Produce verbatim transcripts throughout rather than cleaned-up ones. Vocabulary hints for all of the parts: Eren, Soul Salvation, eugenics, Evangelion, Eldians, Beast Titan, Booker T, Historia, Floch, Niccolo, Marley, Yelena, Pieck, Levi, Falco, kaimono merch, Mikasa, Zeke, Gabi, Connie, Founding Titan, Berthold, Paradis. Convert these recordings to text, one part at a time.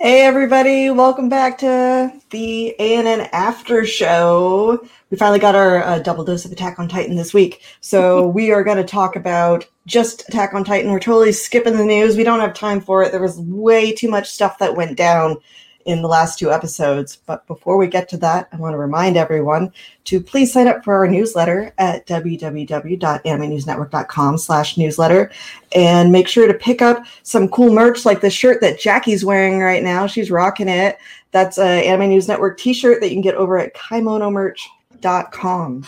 Hey everybody, welcome back to the A N N After Show. We finally got our uh, double dose of Attack on Titan this week. So we are going to talk about just Attack on Titan. We're totally skipping the news. We don't have time for it. There was way too much stuff that went down in the last two episodes. But before we get to that, I want to remind everyone to please sign up for our newsletter at w w w dot anime news network dot com slash newsletter. And make sure to pick up some cool merch like the shirt that Jackie's wearing right now. She's rocking it. That's an Anime News Network t-shirt that you can get over at kaimono merch dot com.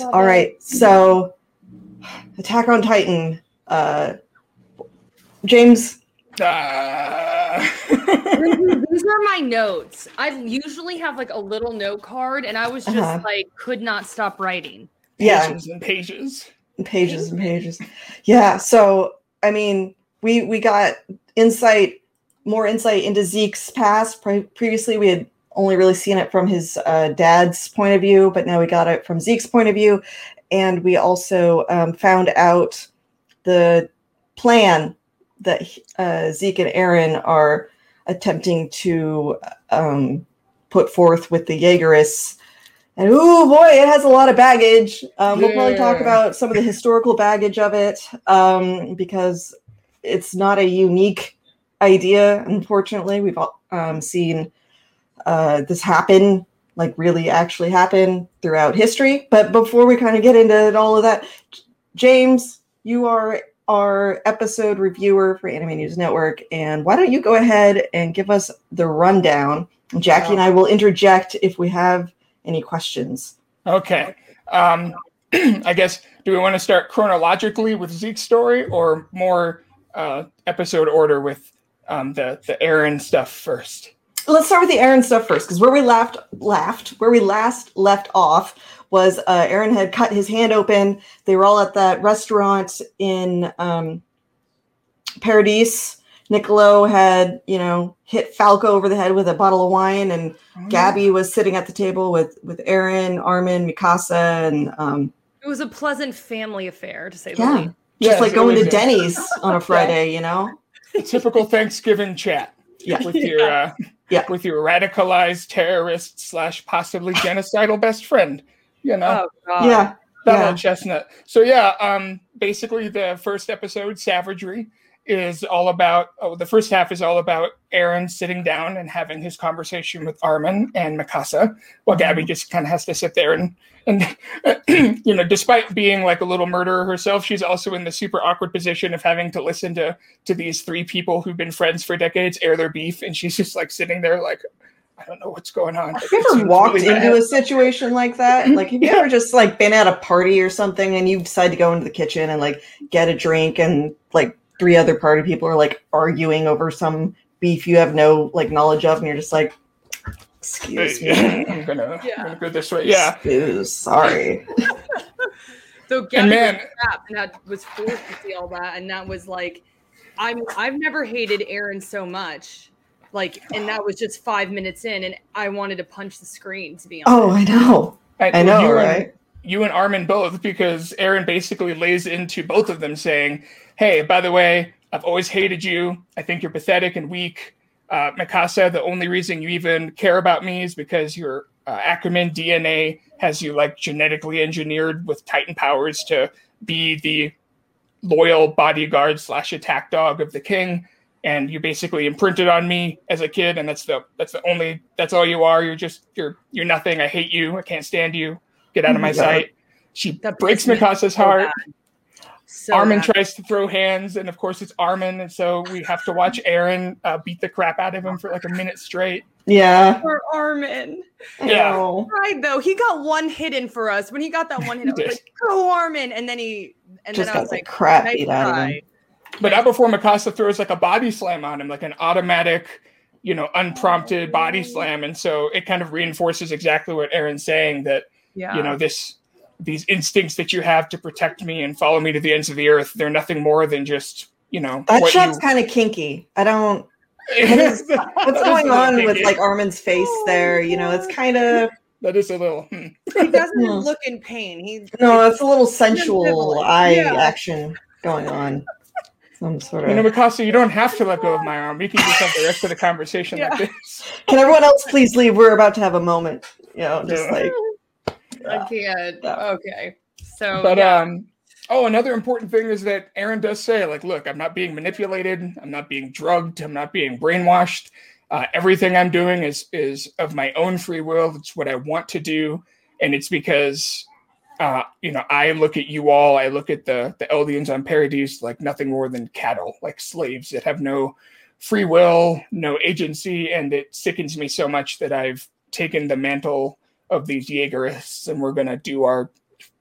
All right. So Attack on Titan. Uh, James. Uh. These are my notes. I usually have like a little note card, and I was just uh-huh. like, could not stop writing. Yeah. Pages and pages. Pages and pages. Yeah. So, I mean, we we got insight, more insight into Zeke's past. Pre- previously, we had only really seen it from his uh, dad's point of view, but now we got it from Zeke's point of view. And we also um, found out the plan that uh, Zeke and Eren are attempting to um, put forth with the Yeagerists. And oh boy, it has a lot of baggage. Um, yeah. We'll probably talk about some of the historical baggage of it um, because it's not a unique idea, unfortunately. We've um, seen uh, this happen, like really actually happen throughout history. But before we kind of get into all of that, James, you are our episode reviewer for Anime News Network. And why don't you go ahead and give us the rundown? Jackie and I will interject if we have any questions. Okay. Um, I guess, do we want to start chronologically with Zeke's story or more uh, episode order with um, the, the Eren stuff first? Let's start with the Eren stuff first, because where we left, left, where we last left off was uh, Eren had cut his hand open. They were all at that restaurant in um, Paradis. Niccolo had, you know, hit Falco over the head with a bottle of wine, and oh. Gabi was sitting at the table with with Eren, Armin, Mikasa, and um, it was a pleasant family affair, to say the yeah, least. Just yeah, like going to Denny's on a Friday, yeah. you know, the typical Thanksgiving chat. Yeah, with your. Uh, Yeah. With your radicalized terrorist slash possibly genocidal best friend, you know? Oh, God. Yeah. Donald yeah. Chestnut. So, yeah, um, basically the first episode, Savagery, is all about, oh, the first half is all about Eren sitting down and having his conversation with Armin and Mikasa, while Gabi just kind of has to sit there and, and you know, despite being like a little murderer herself, she's also in the super awkward position of having to listen to, to these three people who've been friends for decades air their beef, and she's just like sitting there like, I don't know what's going on. Have you ever walked really into a situation like that? Like, have you yeah. ever just like been at a party or something and you decide to go into the kitchen and like get a drink and like three other party people are like arguing over some beef you have no like knowledge of, and you're just like, excuse me, I'm gonna, yeah. I'm gonna go this way. Yeah, excuse, sorry. So Gabi man, and that was forced to see all that, and that was like, I'm I've never hated Eren so much, like, and that was just five minutes in, and I wanted to punch the screen, to be honest. Oh, I know, I, I know, you right? And, you and Armin both, because Eren basically lays into both of them, saying, hey, by the way, I've always hated you. I think you're pathetic and weak. Uh, Mikasa, the only reason you even care about me is because your uh, Ackerman D N A has you like genetically engineered with Titan powers to be the loyal bodyguard slash attack dog of the king. And you basically imprinted on me as a kid. And that's the that's the only that's all you are. You're just you're you're nothing. I hate you. I can't stand you. Get out of my yeah. sight. She that breaks Mikasa's so heart. Bad. So Armin bad. tries to throw hands, and of course it's Armin, and so we have to watch Eren uh, beat the crap out of him for like a minute straight. Yeah. Poor Armin. Yeah. Oh. Right though, he got one hit in for us. When he got that one hit, I was like, "Go Armin!" And then he and just then I was like, "Crap, beat out of him." But not before Mikasa throws like a body slam on him, like an automatic, you know, unprompted oh. body slam, and so it kind of reinforces exactly what Eren's saying that yeah. you know this. these instincts that you have to protect me and follow me to the ends of the earth, they're nothing more than just, you know. That shot's you... kind of kinky. I don't. Is, what's going on kinky. With like Armin's face oh, there? You know, it's kind of. That is a little. Hmm. He doesn't look in pain. He no, it's a little sensual eye yeah. action going on. Some sort of. You know, Mikasa, you don't have to let go of my arm. We can just have the rest of the conversation yeah. like this. Can everyone else please leave? We're about to have a moment. You know, just yeah. like. I can't. Yeah. Okay. So, but yeah. um, oh, another important thing is that Eren does say, like, look, I'm not being manipulated. I'm not being drugged. I'm not being brainwashed. Uh, everything I'm doing is is of my own free will. It's what I want to do, and it's because, uh, you know, I look at you all. I look at the the Eldians on Paradis like nothing more than cattle, like slaves that have no free will, no agency, and it sickens me so much that I've taken the mantle of these Yeagerists, and we're going to do our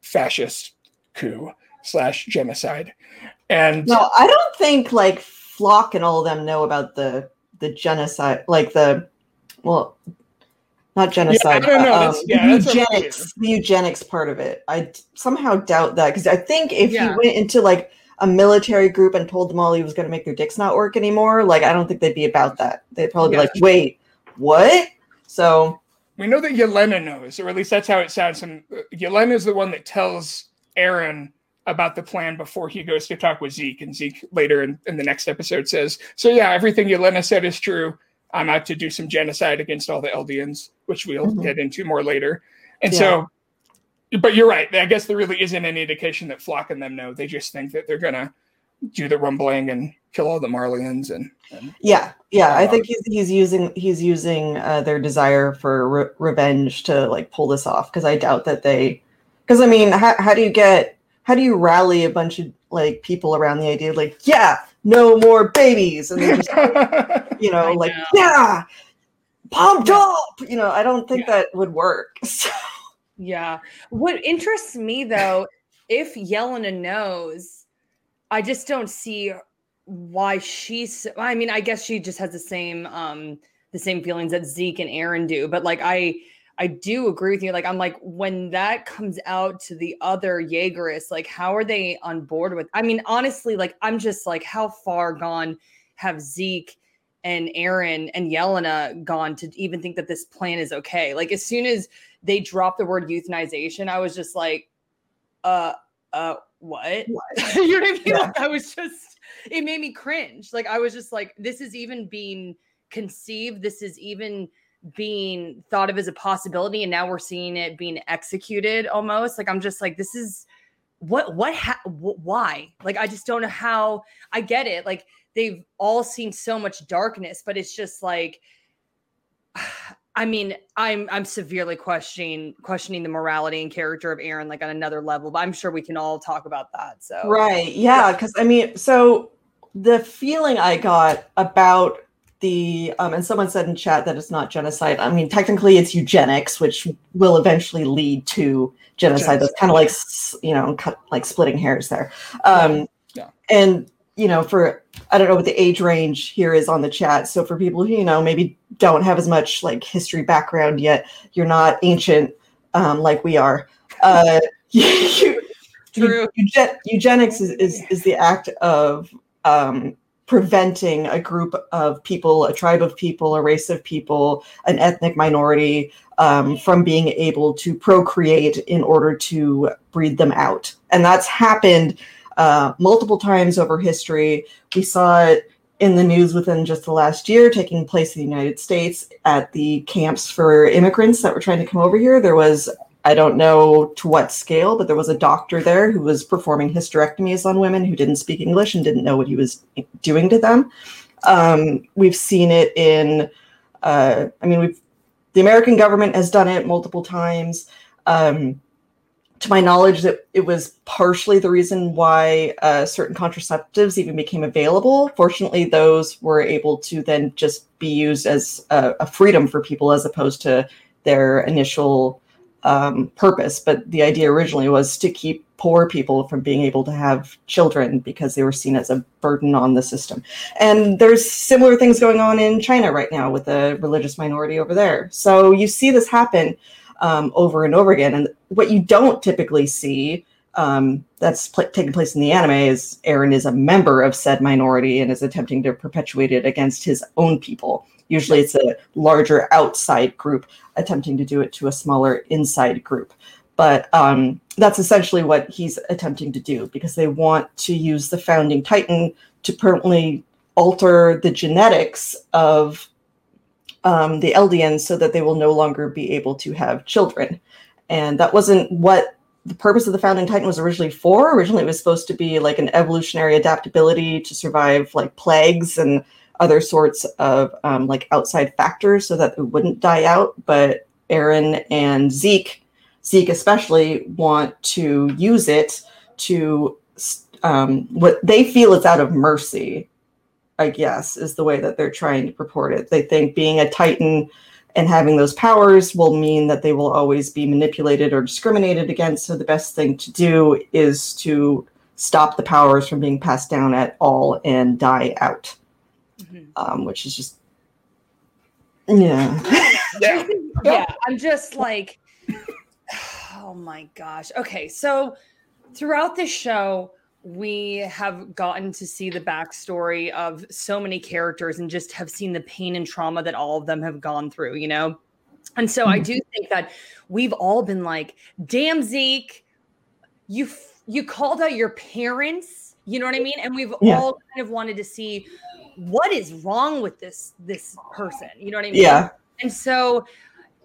fascist coup slash genocide. And no, I don't think like Floch and all of them know about the the genocide, like the well, not genocide, yeah, I don't know. Um, yeah, eugenics, the eugenics part of it. I somehow doubt that because I think if yeah. he went into like a military group and told them all he was going to make their dicks not work anymore, like I don't think they'd be about that. They'd probably yeah. be like, wait, what? So. We know that Yelena knows, or at least that's how it sounds. And Yelena is the one that tells Eren about the plan before he goes to talk with Zeke. And Zeke later in, in the next episode says, so yeah, everything Yelena said is true. I'm out to do some genocide against all the Eldians, which we'll mm-hmm. get into more later. And yeah. so, but you're right. I guess there really isn't any indication that Floch and them know. They just think that they're going to do the rumbling and kill all the Marleyans and, and yeah yeah I think he's he's using he's using uh, their desire for re- revenge to like pull this off, because I doubt that they, because I mean how, how do you get how do you rally a bunch of like people around the idea of, like yeah no more babies, and they just you know like know. yeah pumped yeah. up, you know, I don't think yeah. that would work. So yeah what interests me though, if Yelena knows, I just don't see why she's, I mean, I guess she just has the same, um, the same feelings that Zeke and Eren do, but like, I, I do agree with you. Like, I'm like, when that comes out to the other Yeagerists, like, how are they on board with, I mean, honestly, like, I'm just like, how far gone have Zeke and Eren and Yelena gone to even think that this plan is okay? Like, as soon as they dropped the word euthanization, I was just like, uh, uh, What? what? You know what I mean? Yeah. Like, I was just, it made me cringe. Like, I was just like, this is even being conceived. This is even being thought of as a possibility. And now we're seeing it being executed almost. Like, I'm just like, this is what, what, ha- wh- why? Like, I just don't know how. I get it. Like, they've all seen so much darkness, but it's just like, I mean, I'm I'm severely questioning questioning the morality and character of Eren, like on another level. But I'm sure we can all talk about that. So right, yeah, because I mean, so the feeling I got about the um, and someone said in chat that it's not genocide. I mean, technically it's eugenics, which will eventually lead to genocide. genocide. That's kind of like you know, cut, like splitting hairs there. Um, yeah. yeah, and you know, for I don't know what the age range here is on the chat. So for people who you know maybe don't have as much like history background yet, you're not ancient um, like we are. Uh, you, you, True. Eugen- eugenics is, is is the act of um, preventing a group of people, a tribe of people, a race of people, an ethnic minority um, from being able to procreate in order to breed them out, and that's happened. Uh, multiple times over history. We saw it in the news within just the last year taking place in the United States at the camps for immigrants that were trying to come over here. There was, I don't know to what scale, but there was a doctor there who was performing hysterectomies on women who didn't speak English and didn't know what he was doing to them. Um, we've seen it in, uh, I mean, we've the American government has done it multiple times. Um, To my knowledge, that it was partially the reason why uh, certain contraceptives even became available. Fortunately, those were able to then just be used as a, a freedom for people as opposed to their initial um, purpose. But the idea originally was to keep poor people from being able to have children because they were seen as a burden on the system. And there's similar things going on in China right now with a religious minority over there. So you see this happen. um, over and over again. And what you don't typically see um, that's pl- taking place in the anime is Eren is a member of said minority and is attempting to perpetuate it against his own people. Usually it's a larger outside group attempting to do it to a smaller inside group. But um, that's essentially what he's attempting to do, because they want to use the Founding Titan to permanently alter the genetics of um, the Eldians so that they will no longer be able to have children. And that wasn't what the purpose of the Founding Titan was originally for. Originally, it was supposed to be like an evolutionary adaptability to survive like plagues and other sorts of um, like outside factors so that it wouldn't die out. But Eren and Zeke Zeke especially want to use it to um, what they feel is out of mercy, I guess, is the way that they're trying to purport it. They think being a Titan and having those powers will mean that they will always be manipulated or discriminated against. So the best thing to do is to stop the powers from being passed down at all and die out, mm-hmm. um, which is just, yeah. yeah. Yeah, I'm just like... Oh my gosh. Okay, so throughout this show, we have gotten to see the backstory of so many characters and just have seen the pain and trauma that all of them have gone through, you know? And so I do think that we've all been like, damn, Zeke, you you called out your parents, you know what I mean? And we've yeah. all kind of wanted to see what is wrong with this this person, you know what I mean? Yeah. And so...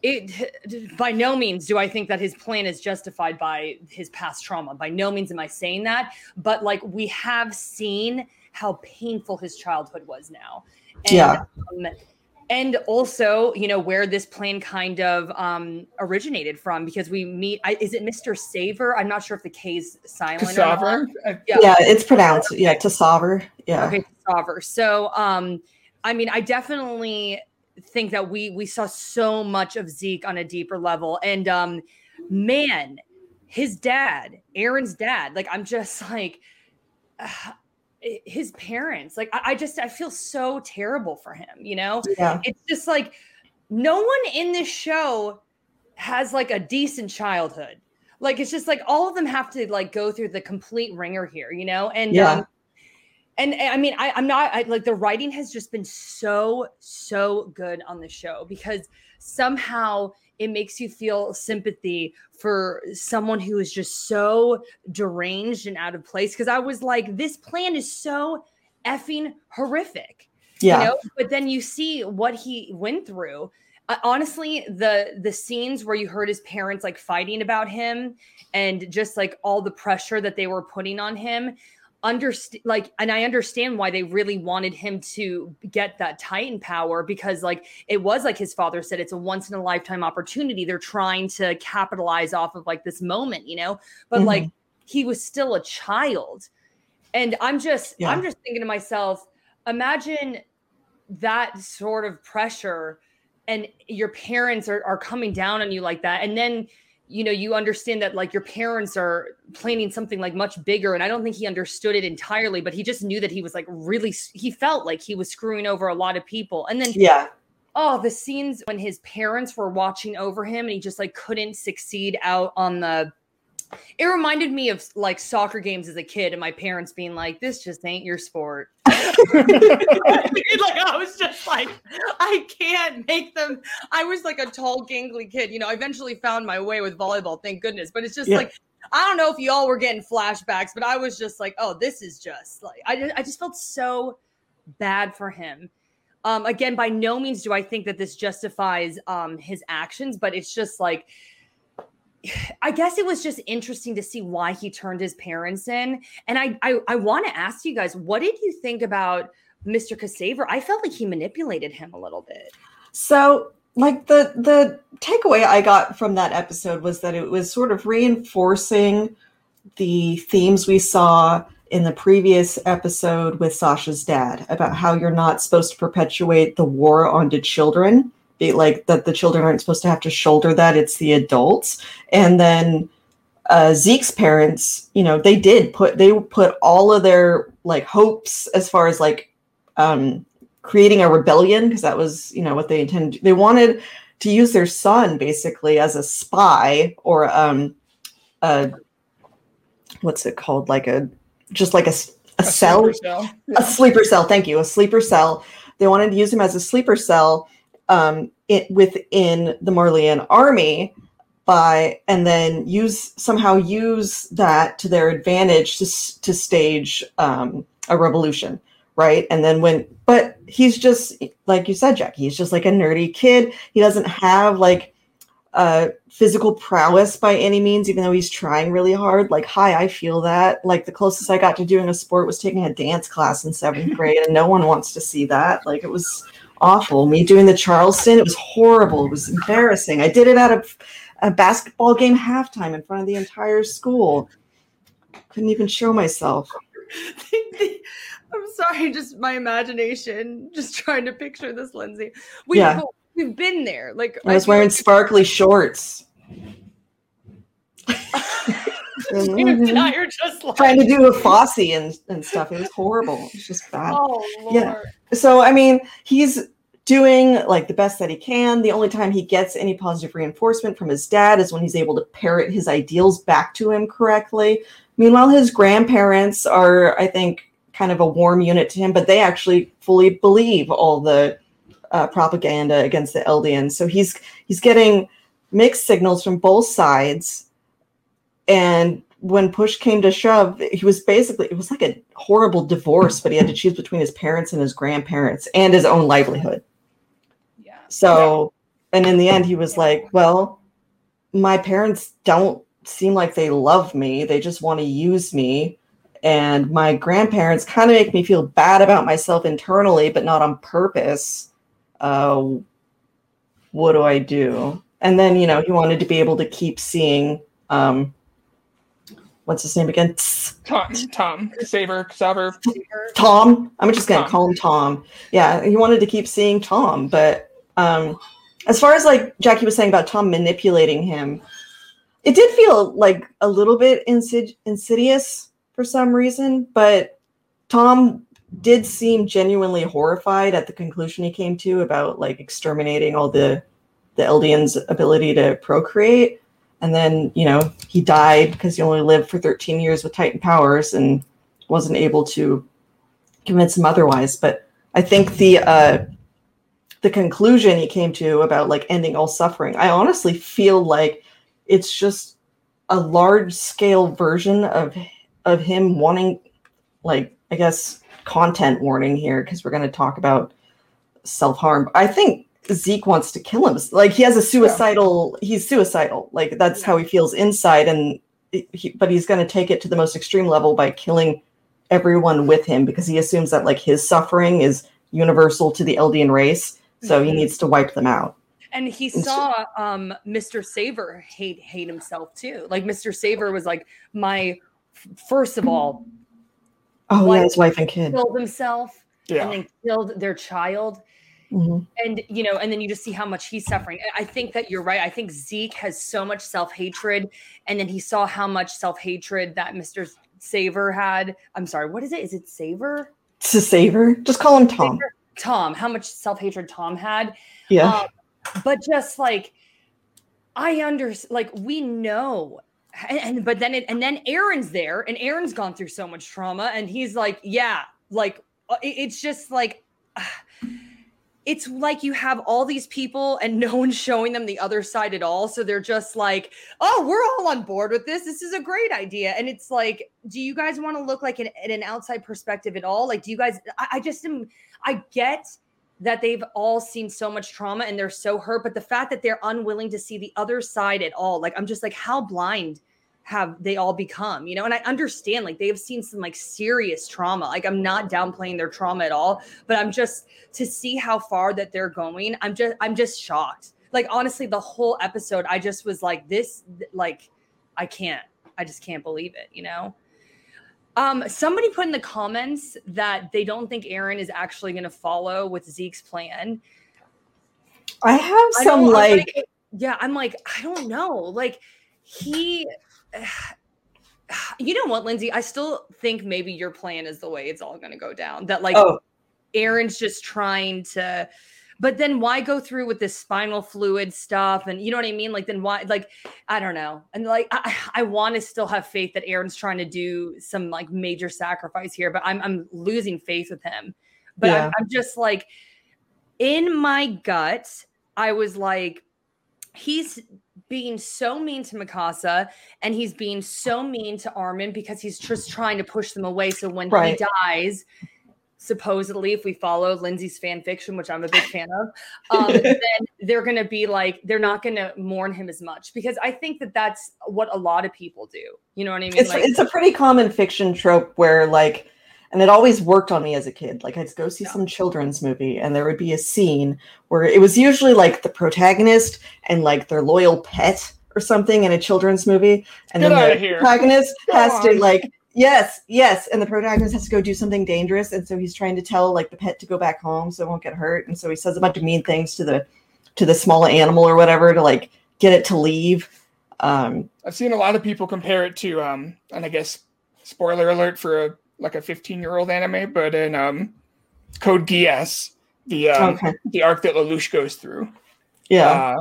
It by no means do I think that his plan is justified by his past trauma. By no means am I saying that, but like we have seen how painful his childhood was now. And, yeah. Um, and also, you know, where this plan kind of um, originated from, because we meet, I, is it Mister Saver? I'm not sure if the K's silent. Saver? Yeah. yeah, it's pronounced. Yeah. To Saver. Yeah. Okay. Saver. So, um, I mean, I definitely think that we we saw so much of Zeke on a deeper level, and um man his dad Eren's dad like I'm just like uh, his parents like I, I just I feel so terrible for him, you know? Yeah. It's just like no one in this show has like a decent childhood. Like it's just like all of them have to like go through the complete ringer here, you know? And yeah. um And I mean, I, I'm not I, like the writing has just been so, so good on the show, because somehow it makes you feel sympathy for someone who is just so deranged and out of place. Because I was like, this plan is so effing horrific. Yeah. You know? But then you see what he went through. Honestly, the the scenes where you heard his parents like fighting about him and just like all the pressure that they were putting on him. Understand, like, and I understand why they really wanted him to get that Titan power, because, like, it was like his father said, it's a once in a lifetime opportunity. They're trying to capitalize off of like this moment, you know. But mm-hmm. like, he was still a child, and I'm just, yeah. I'm just thinking to myself, imagine that sort of pressure, and your parents are are coming down on you like that, and then. You know, you understand that like your parents are planning something like much bigger. And I don't think he understood it entirely, but he just knew that he was like really, he felt like he was screwing over a lot of people. And then, yeah. Oh, the scenes when his parents were watching over him and he just like couldn't succeed out on the, it reminded me of like soccer games as a kid and my parents being like, this just ain't your sport. Like I was just like, I can't make them. I was like a tall, gangly kid. You know, I eventually found my way with volleyball, thank goodness. But it's just yeah. like, I don't know if y'all were getting flashbacks, but I was just like, oh, this is just like, I, I just felt so bad for him. Um, again, by no means do I think that this justifies um, his actions, but it's just like, I guess it was just interesting to see why he turned his parents in. And I I, I want to ask you guys, what did you think about Mister Casaver? I felt like he manipulated him a little bit. So like the the takeaway I got from that episode was that it was sort of reinforcing the themes we saw in the previous episode with Sasha's dad about how you're not supposed to perpetuate the war onto children. Be like that the children aren't supposed to have to shoulder that, it's the adults. And then uh, Zeke's parents, you know, they did put, they put all of their like hopes as far as like um, creating a rebellion, because that was, you know, what they intended. They wanted to use their son basically as a spy or um, a, what's it called? Like a, just like a, a, a cell, sleeper cell. Yeah. a sleeper cell. Thank you. A sleeper cell. They wanted to use him as a sleeper cell um, it, within the Marleyan army by, and then use somehow use that to their advantage to, to stage um, a revolution. Right. And then when, but he's just, like you said, Jack, he's just like a nerdy kid. He doesn't have like uh, physical prowess by any means, even though he's trying really hard. Like, hi, I feel that. Like, the closest I got to doing a sport was taking a dance class in seventh grade, and no one wants to see that. Like, it was awful. Me doing the Charleston, it was horrible. It was embarrassing. I did it at a, a basketball game halftime in front of the entire school. Couldn't even show myself. I'm sorry, just my imagination, just trying to picture this, Lindsay. We've, yeah. we've been there. Like I was I wearing like- sparkly shorts. Dude, now you're just like- trying to do a Fosse and, and stuff. It was horrible. It's just bad. Oh, Lord. Yeah. So, I mean, he's doing like the best that he can. The only time he gets any positive reinforcement from his dad is when he's able to parrot his ideals back to him correctly. Meanwhile, his grandparents are, I think, kind of a warm unit to him, but they actually fully believe all the uh, propaganda against the Eldians. So he's he's getting mixed signals from both sides. And when push came to shove, he was basically, it was like a horrible divorce, but he had to choose between his parents and his grandparents and his own livelihood. Yeah. So, and in the end, he was like, well, my parents don't seem like they love me. They just want to use me. And my grandparents kind of make me feel bad about myself internally, but not on purpose. Uh, what do I do? And then, you know, he wanted to be able to keep seeing, um, what's his name again? Tom, Tom, Saber, Saber. Tom. I'm just going to call him Tom. Yeah. He wanted to keep seeing Tom. But um, as far as like Jackie was saying about Tom manipulating him, it did feel like a little bit insid- insidious. For some reason, but Tom did seem genuinely horrified at the conclusion he came to about like exterminating all the the Eldians' ability to procreate. And then, you know, he died because he only lived for thirteen years with Titan powers and wasn't able to convince him otherwise. But I think the uh, the conclusion he came to about like ending all suffering, I honestly feel like it's just a large scale version of of him wanting, like, I guess, content warning here, because we're going to talk about self-harm. I think Zeke wants to kill him. Like, he has a suicidal, yeah. he's suicidal. Like, that's yeah. how he feels inside, and he, but he's going to take it to the most extreme level by killing everyone with him, because he assumes that, like, his suffering is universal to the Eldian race, so mm-hmm. he needs to wipe them out. And he saw um, Mister Saber hate hate himself, too. Like, Mister Saber was like, my... First of all, oh, wife, yeah, his wife and kid killed himself, yeah. and then killed their child, mm-hmm. and you know, and then you just see how much he's suffering. I think that you're right. I think Zeke has so much self-hatred, and then he saw how much self-hatred that Mister Saber had. I'm sorry, what is it? Is it Saber? It's a Saber. Just call him Tom. Saber? Tom. How much self-hatred Tom had? Yeah. Um, but just like I understand, like we know. And, and but then it, and then Eren's there, and Eren's gone through so much trauma, and he's like, yeah, like it, it's just like uh, it's like you have all these people, and no one's showing them the other side at all. So they're just like, oh, we're all on board with this. This is a great idea. And it's like, do you guys want to look like an, an outside perspective at all? Like, do you guys? I, I just am. I get that they've all seen so much trauma and they're so hurt, but the fact that they're unwilling to see the other side at all, like I'm just like, how blind have they all become, you know? And I understand, like, they've seen some like serious trauma. Like, I'm not downplaying their trauma at all, but I'm just to see how far that they're going. I'm just, I'm just shocked. Like, honestly, the whole episode, I just was like this, like, I can't, I just can't believe it, you know? Um, somebody put in the comments that they don't think Eren is actually going to follow with Zeke's plan. I have some I like, like, yeah, I'm like, I don't know. Like, he, you know what, Lindsay? I still think maybe your plan is the way it's all going to go down. That, like, oh. Eren's just trying to, But then why go through with this spinal fluid stuff? And you know what I mean? Like, then why, like, I don't know. And like, I, I want to still have faith that Eren's trying to do some like major sacrifice here, but I'm, I'm losing faith with him. But yeah. I'm, I'm just like, in my gut, I was like, he's being so mean to Mikasa and he's being so mean to Armin because he's just trying to push them away. So when right. he dies, supposedly, if we follow Lindsay's fan fiction, which I'm a big fan of, um, then they're going to be like, they're not going to mourn him as much, because I think that that's what a lot of people do. You know what I mean? It's, like, it's a pretty common fiction trope where like, and it always worked on me as a kid. Like, I'd go see yeah. some children's movie and there would be a scene where it was usually like the protagonist and like their loyal pet or something in a children's movie. And Get then the here. protagonist go has on. to like, yes, yes. And the protagonist has to go do something dangerous. And so he's trying to tell like the pet to go back home so it won't get hurt. And so he says a bunch of mean things to the, to the small animal or whatever to like get it to leave. Um, I've seen a lot of people compare it to, um, and I guess spoiler alert for a, like a fifteen-year-old anime, but in um, Code Geass, the um, okay. the arc that Lelouch goes through. Yeah, uh,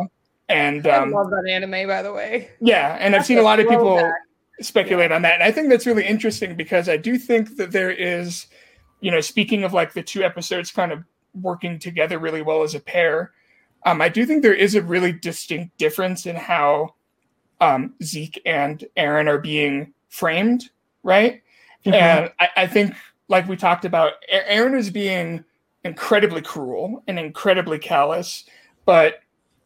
and um, I love that anime, by the way. Yeah, and I've seen a lot of people back. speculate yeah. on that, and I think that's really interesting because I do think that there is, you know, speaking of like the two episodes kind of working together really well as a pair, um, I do think there is a really distinct difference in how um, Zeke and Eren are being framed, right? And I, I think, like we talked about, Eren is being incredibly cruel and incredibly callous, but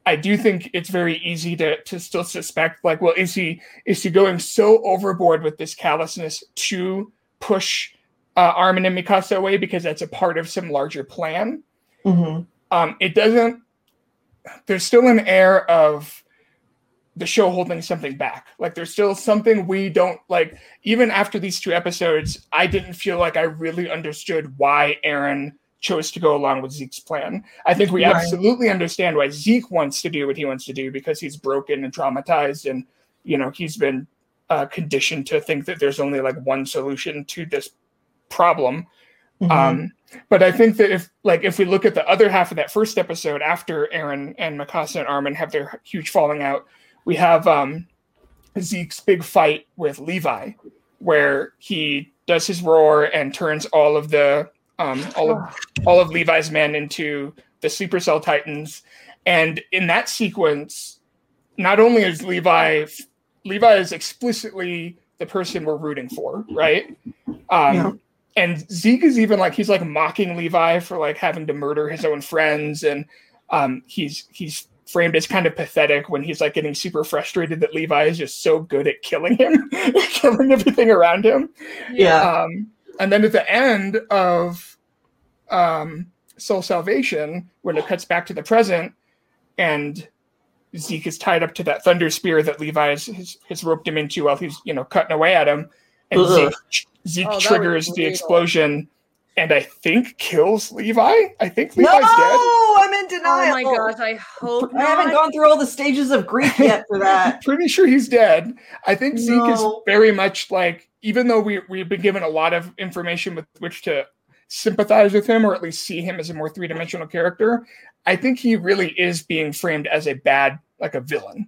I do think it's very easy to to still suspect, like, well, is he is he going so overboard with this callousness to push uh, Armin and Mikasa away because that's a part of some larger plan? Mm-hmm. Um, it doesn't, there's still an air of the show holding something back. Like there's still something we don't like, even after these two episodes, I didn't feel like I really understood why Eren chose to go along with Zeke's plan. I think we right. absolutely understand why Zeke wants to do what he wants to do because he's broken and traumatized. And, you know, he's been uh, conditioned to think that there's only like one solution to this problem. Mm-hmm. Um, but I think that if, like, if we look at the other half of that first episode after Eren and Mikasa and Armin have their huge falling out, we have um, Zeke's big fight with Levi, where he does his roar and turns all of the um, all of all of Levi's men into the Sleeper Cell Titans. And in that sequence, not only is Levi Levi is explicitly the person we're rooting for, right? Um, yeah. And Zeke is even like he's like mocking Levi for like having to murder his own friends, and um, he's he's. framed as kind of pathetic when he's like getting super frustrated that Levi is just so good at killing him, killing everything around him. Yeah. Um, and then at the end of um, Soul Salvation, when it cuts back to the present, and Zeke is tied up to that thunder spear that Levi has, has, has roped him into while he's, you know, cutting away at him, and Ugh. Zeke, Zeke oh, triggers the explosion. And I think kills Levi. I think Levi's no! dead. No, I'm in denial. Oh my gosh, I hope I not. haven't gone through all the stages of grief yet for that. Pretty sure he's dead. I think no. Zeke is very much like, even though we, we've been given a lot of information with which to sympathize with him or at least see him as a more three-dimensional character, I think he really is being framed as a bad, like a villain.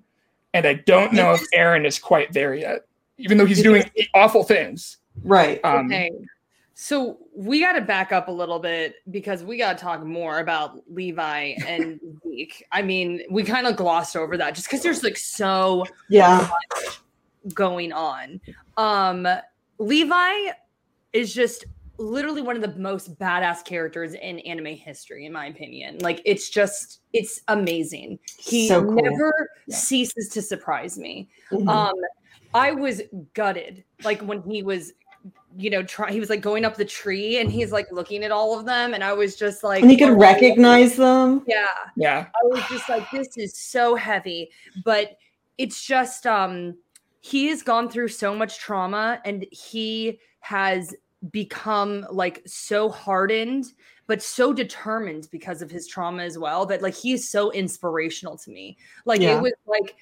And I don't know if Eren is quite there yet, even though he's doing awful things. Right. Um, okay. So we got to back up a little bit because we got to talk more about Levi and Zeke. I mean, we kind of glossed over that just because there's like so yeah. much going on. Um, Levi is just literally one of the most badass characters in anime history, in my opinion. Like, it's just, it's amazing. He so cool. never yeah. ceases to surprise me. Mm-hmm. Um, I was gutted, like when he was you know, try, he was like going up the tree and he's like looking at all of them. And I was just like, and he could recognize them. Yeah. Yeah. I was just like, this is so heavy, but it's just, um, he has gone through so much trauma and he has become like so hardened, but so determined because of his trauma as well. That like, he is so inspirational to me. Like yeah. it was like,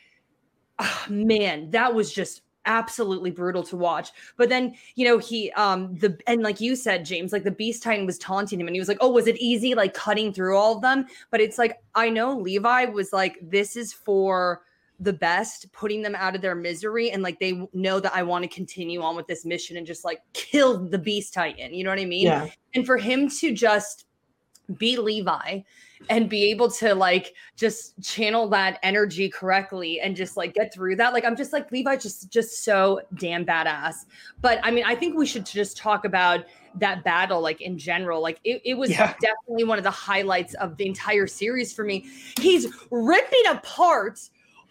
oh, man, that was just absolutely brutal to watch. But then, you know, he um the and like you said, James, like the Beast Titan was taunting him and he was like, oh, was it easy, like cutting through all of them? But it's like, I know Levi was like, this is for the best, putting them out of their misery, and like they know that I want to continue on with this mission and just like kill the Beast Titan, you know what I mean? Yeah. And for him to just be Levi and be able to like just channel that energy correctly and just like get through that, like I'm just like, Levi just just so damn badass. But I mean, I think we should just talk about that battle like in general. Like it, it was yeah. definitely one of the highlights of the entire series for me. He's ripping apart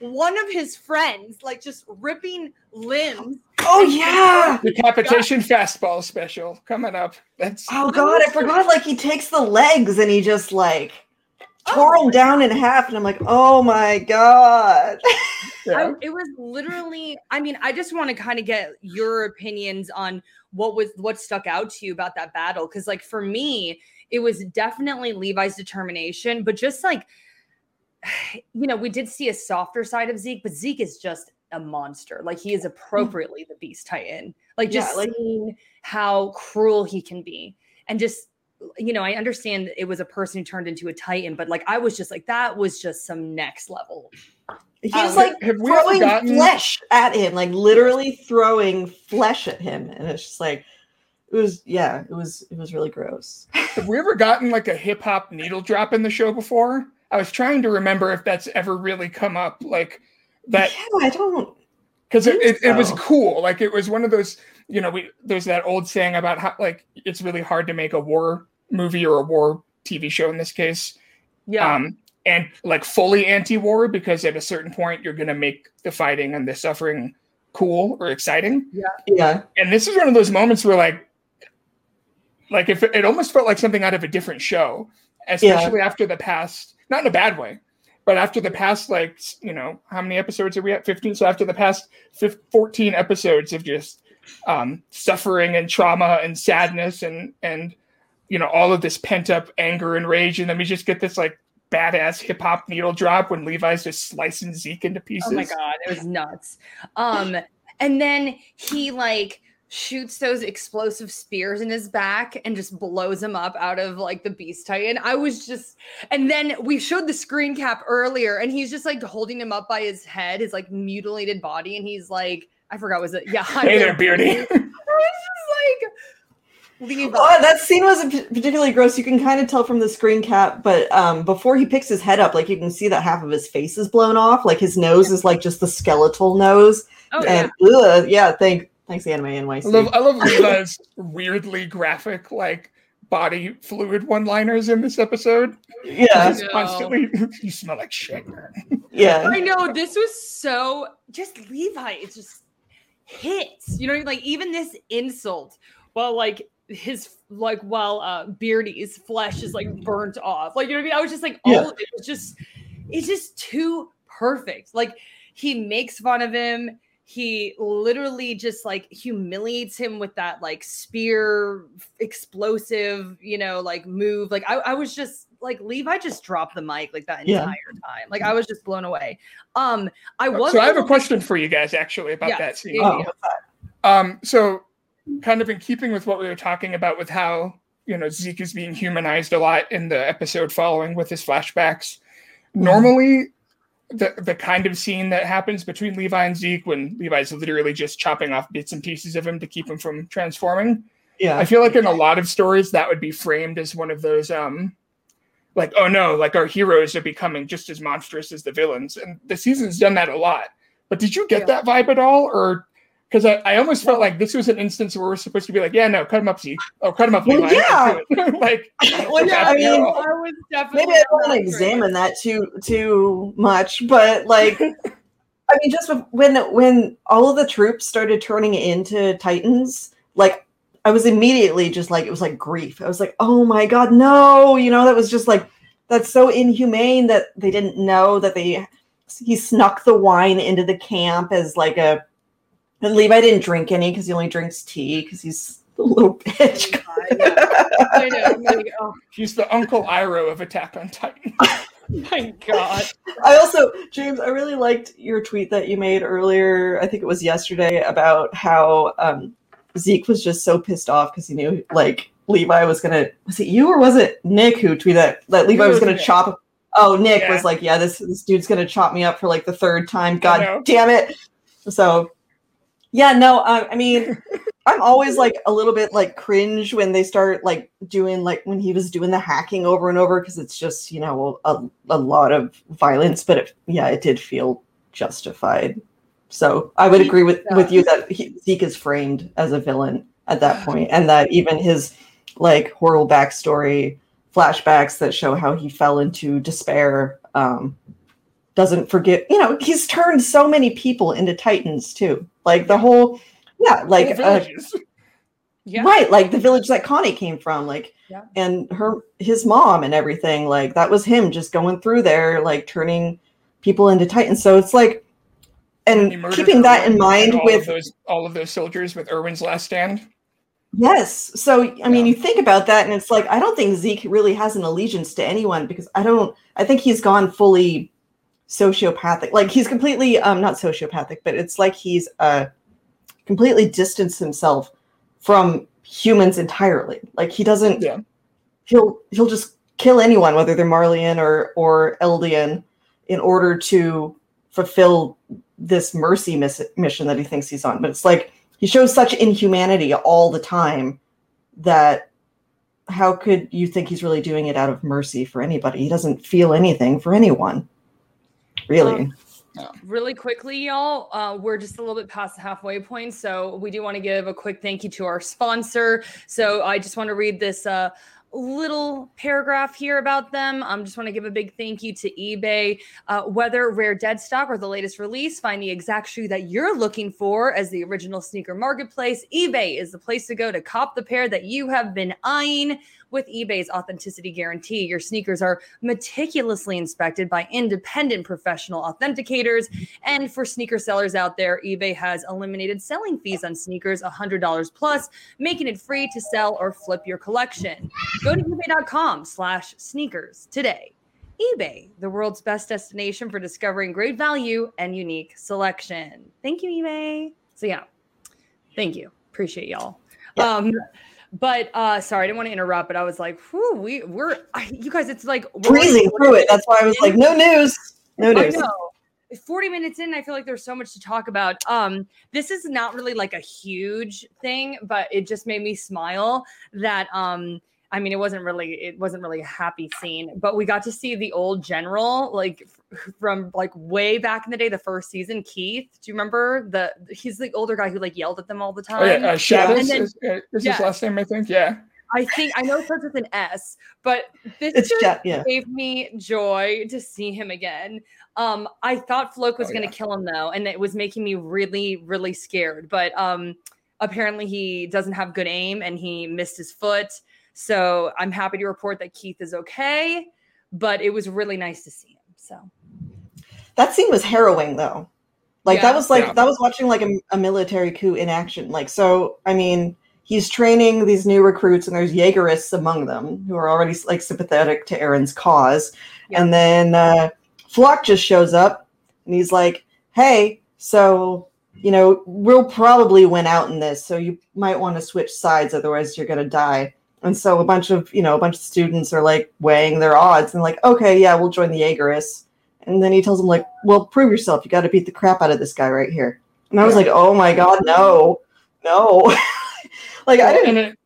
one of his friends, like just ripping limbs. Oh yeah, decapitation fastball special coming up. That's oh god, I forgot. Like he takes the legs and he just like oh. tore him down in half, and I'm like, oh my god. Yeah. I, it was literally. I mean, I just want to kind of get your opinions on what was what stuck out to you about that battle, because like for me, it was definitely Levi's determination, but just like, you know, we did see a softer side of Zeke, but Zeke is just a monster. Like he is appropriately the Beast Titan. Like just yeah, like, seeing how cruel he can be, and just, you know, I understand it was a person who turned into a Titan, but like I was just like, that was just some next level. He was um, like have throwing we gotten... flesh at him, like literally throwing flesh at him, and it's just like, it was yeah, it was it was really gross. Have we ever gotten like a hip hop needle drop in the show before? I was trying to remember if that's ever really come up, like that. Yeah, I don't. Because it, it, so. it was cool. Like it was one of those, you know, we there's that old saying about how like it's really hard to make a war movie or a war T V show in this case. Yeah. Um, and like fully anti-war, because at a certain point you're going to make the fighting and the suffering cool or exciting. Yeah. Yeah. And this is one of those moments where like, like if it, it almost felt like something out of a different show, especially yeah. after the past. Not in a bad way, but after the past, like, you know, how many episodes are we at? fifteen? So after the past fourteen episodes of just um, suffering and trauma and sadness and, and, you know, all of this pent up anger and rage. And then we just get this like badass hip hop needle drop when Levi's just slicing Zeke into pieces. Oh my God, it was nuts. Um, and then he like shoots those explosive spears in his back and just blows him up out of like the Beast Titan. I was just, and then we showed the screen cap earlier and he's just like holding him up by his head, his like mutilated body. And he's like, I forgot, was it? Yeah. Hey there, Beardy. I was just like, Levi. Oh, that scene wasn't particularly gross. You can kind of tell from the screen cap, but um, before he picks his head up, like you can see that half of his face is blown off. Like his nose is like just the skeletal nose. Oh, and yeah. Ugh, yeah, thank Thanks, Anime N Y C. I love, I love Levi's weirdly graphic, like, body fluid one-liners in this episode. Yeah. Constantly, you smell like shit. Yeah. I know, this was so, just Levi, it just hits. You know, like, even this insult, while, like, his, like, while uh, Beardy's flesh is, like, burnt off. Like, you know what I mean? I was just like, all yeah. of it was just, it's just too perfect. Like, he makes fun of him. He literally just like humiliates him with that like spear explosive, you know, like move. Like I, I was just like, Levi just dropped the mic like that entire yeah. time. Like I was just blown away. Um, I was. So I have a question for you guys actually about yeah, that scene. Yeah. Um, so kind of in keeping with what we were talking about with how, you know, Zeke is being humanized a lot in the episode following with his flashbacks. Mm-hmm. Normally, The, the kind of scene that happens between Levi and Zeke when Levi's literally just chopping off bits and pieces of him to keep him from transforming. Yeah. I feel like in a lot of stories that would be framed as one of those, um, like, oh no, like our heroes are becoming just as monstrous as the villains. And the season's done that a lot. But did you get yeah. that vibe at all? Or because I, I almost felt like this was an instance where we're supposed to be like, yeah, no, cut him up, Zeke. Oh, cut him up, Levi. Well, yeah. like, well, yeah, I mean, I was definitely maybe I don't want to examine that too too much, but like, I mean, just when when all of the troops started turning into Titans, like, I was immediately just like, it was like grief. I was like, oh my God, no, you know, that was just like, that's so inhumane that they didn't know that they he snuck the wine into the camp as like a. And Levi didn't drink any because he only drinks tea because he's a little bitch. I know. I know. Like, oh. He's the Uncle Iroh of Attack on Titan. My God. I also, James, I really liked your tweet that you made earlier. I think it was yesterday about how um, Zeke was just so pissed off because he knew, like, Levi was going to, was it you or was it Nick who tweeted that, that Levi was going to chop? Oh, Nick yeah. was like, yeah, this this dude's going to chop me up for like the third time. God damn it. So, yeah, no, uh, I mean, I'm always like a little bit like cringe when they start like doing like when he was doing the hacking over and over, because it's just, you know, a, a lot of violence. But it, yeah, it did feel justified. So I would agree with, with you that he, Zeke is framed as a villain at that point, and that even his like horrible backstory flashbacks that show how he fell into despair, um, doesn't forgive, you know, he's turned so many people into Titans too. Like the whole, yeah, like, uh, yeah. right. Like the village that Connie came from, like, yeah. and her, his mom and everything, like that was him just going through there, like turning people into Titans. So it's like, and, and keeping that Irwin in mind all with of those, all of those soldiers with Irwin's last stand. Yes. So, I mean, yeah. you think about that and it's like, I don't think Zeke really has an allegiance to anyone, because I don't, I think he's gone fully sociopathic. Like he's completely, um, not sociopathic, but it's like he's uh, completely distanced himself from humans entirely. Like he doesn't, yeah. he'll, he'll just kill anyone, whether they're Marleyan or, or Eldian, in order to fulfill this mercy miss- mission that he thinks he's on. But it's like, he shows such inhumanity all the time that how could you think he's really doing it out of mercy for anybody? He doesn't feel anything for anyone, really. Um, yeah. Really quickly, y'all, uh, we're just a little bit past the halfway point, so we do want to give a quick thank you to our sponsor. So I just want to read this uh, little paragraph here about them. I um, just want to give a big thank you to eBay. Uh, whether rare dead stock or the latest release, find the exact shoe that you're looking for as the original sneaker marketplace. eBay is the place to go to cop the pair that you have been eyeing. With eBay's authenticity guarantee, your sneakers are meticulously inspected by independent professional authenticators. And for sneaker sellers out there, eBay has eliminated selling fees on sneakers one hundred dollars plus, making it free to sell or flip your collection. Go to ebay.com slash sneakers today. eBay, the world's best destination for discovering great value and unique selection. Thank you, eBay. So yeah, thank you. Appreciate y'all. Yeah. Um, But uh, sorry, I didn't want to interrupt. But I was like, "Whew, we we're you guys." It's like breezing through it. That's why I was like, "No news, no news." I know. Forty minutes in, I feel like there's so much to talk about. Um, this is not really like a huge thing, but it just made me smile. That um, I mean, it wasn't really it wasn't really a happy scene, but we got to see the old general, like from like way back in the day, the first season. Keith, do you remember the? He's the older guy who like yelled at them all the time. Oh, yeah, uh, Shadows yeah. is, uh, is yeah. his last name, I think. Yeah, I think I know it starts with an S, but this it's just jet, yeah. gave me joy to see him again. Um, I thought Floch was oh, going to yeah. kill him though, and it was making me really, really scared. But um, apparently he doesn't have good aim, and he missed his foot. So I'm happy to report that Keith is okay, but it was really nice to see him. So. That scene was harrowing, though. Like yeah, that was like yeah. that was watching like a, a military coup in action. Like so, I mean, he's training these new recruits, and there's Yeagerists among them who are already like sympathetic to Eren's cause. Yeah. And then uh, Floch just shows up, and he's like, "Hey, so you know we'll probably win out in this, so you might want to switch sides, otherwise you're gonna die." And so a bunch of you know a bunch of students are like weighing their odds, and like, "Okay, yeah, we'll join the Yeagerists." And then he tells him, like, "Well, prove yourself. You got to beat the crap out of this guy right here." And I was yeah. like, "Oh my God, no, no!" like I didn't. It...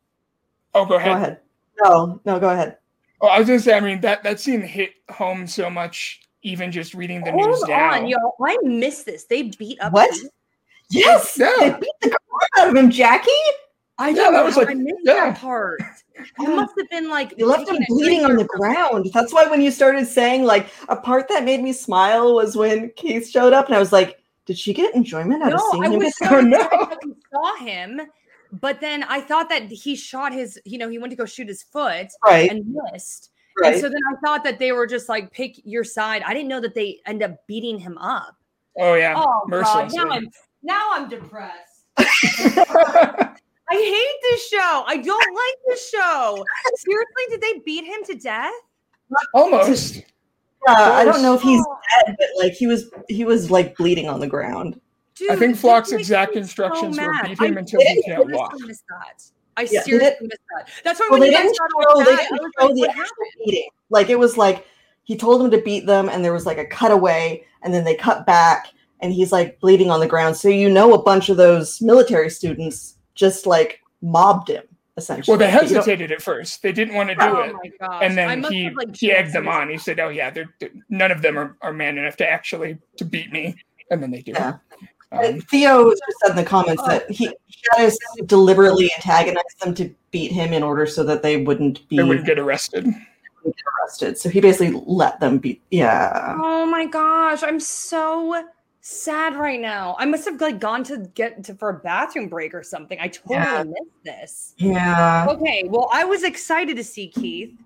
Oh, go ahead. Go ahead. No, no, go ahead. Oh, I was gonna say. I mean, that that scene hit home so much. Even just reading the Hold news on, down. Yo, I missed this. They beat up. What? Him. Yes, yeah. They beat the crap out of him, Jackie. I yeah, that was like, I missed yeah. that part. It must have been like you left him bleeding on the ground. That's why when you started saying like a part that made me smile was when Keith showed up, and I was like, "Did she get enjoyment out no, of seeing I him?" Was so oh, no, I saw him, but then I thought that he shot his. You know, he went to go shoot his foot right. and missed. Right. And so then I thought that they were just like, "Pick your side." I didn't know that they end up beating him up. Oh yeah, oh God, now I'm now I'm depressed. I hate this show. I don't like this show. Seriously, did they beat him to death? Almost. Yeah, I don't know if he's dead, but like he was, he was like bleeding on the ground. Dude, I think Floch's exact instructions so were beat him I until he can't walk. I yeah, seriously missed that. That's why well, when they didn't show, they didn't show like, the actual beating. Like it was like he told them to beat them, and there was like a cutaway, and then they cut back, and he's like bleeding on the ground. So you know, a bunch of those military students just like mobbed him. Essentially. Well, they hesitated at first. They didn't want to do oh it. My gosh. And then he, have, like, he egged them on. He said, oh, yeah, they're, they're, none of them are, are man enough to actually to beat me. And then they do. Yeah. Um, Theo said in the comments oh, that he Shadows deliberately antagonized them to beat him in order so that they wouldn't be... They wouldn't get arrested. Wouldn't get arrested. So he basically let them beat... Yeah. Oh, my gosh. I'm so... sad right now. I must have like gone to get to for a bathroom break or something. I totally yeah. missed this. Yeah. Okay. Well, I was excited to see Keith,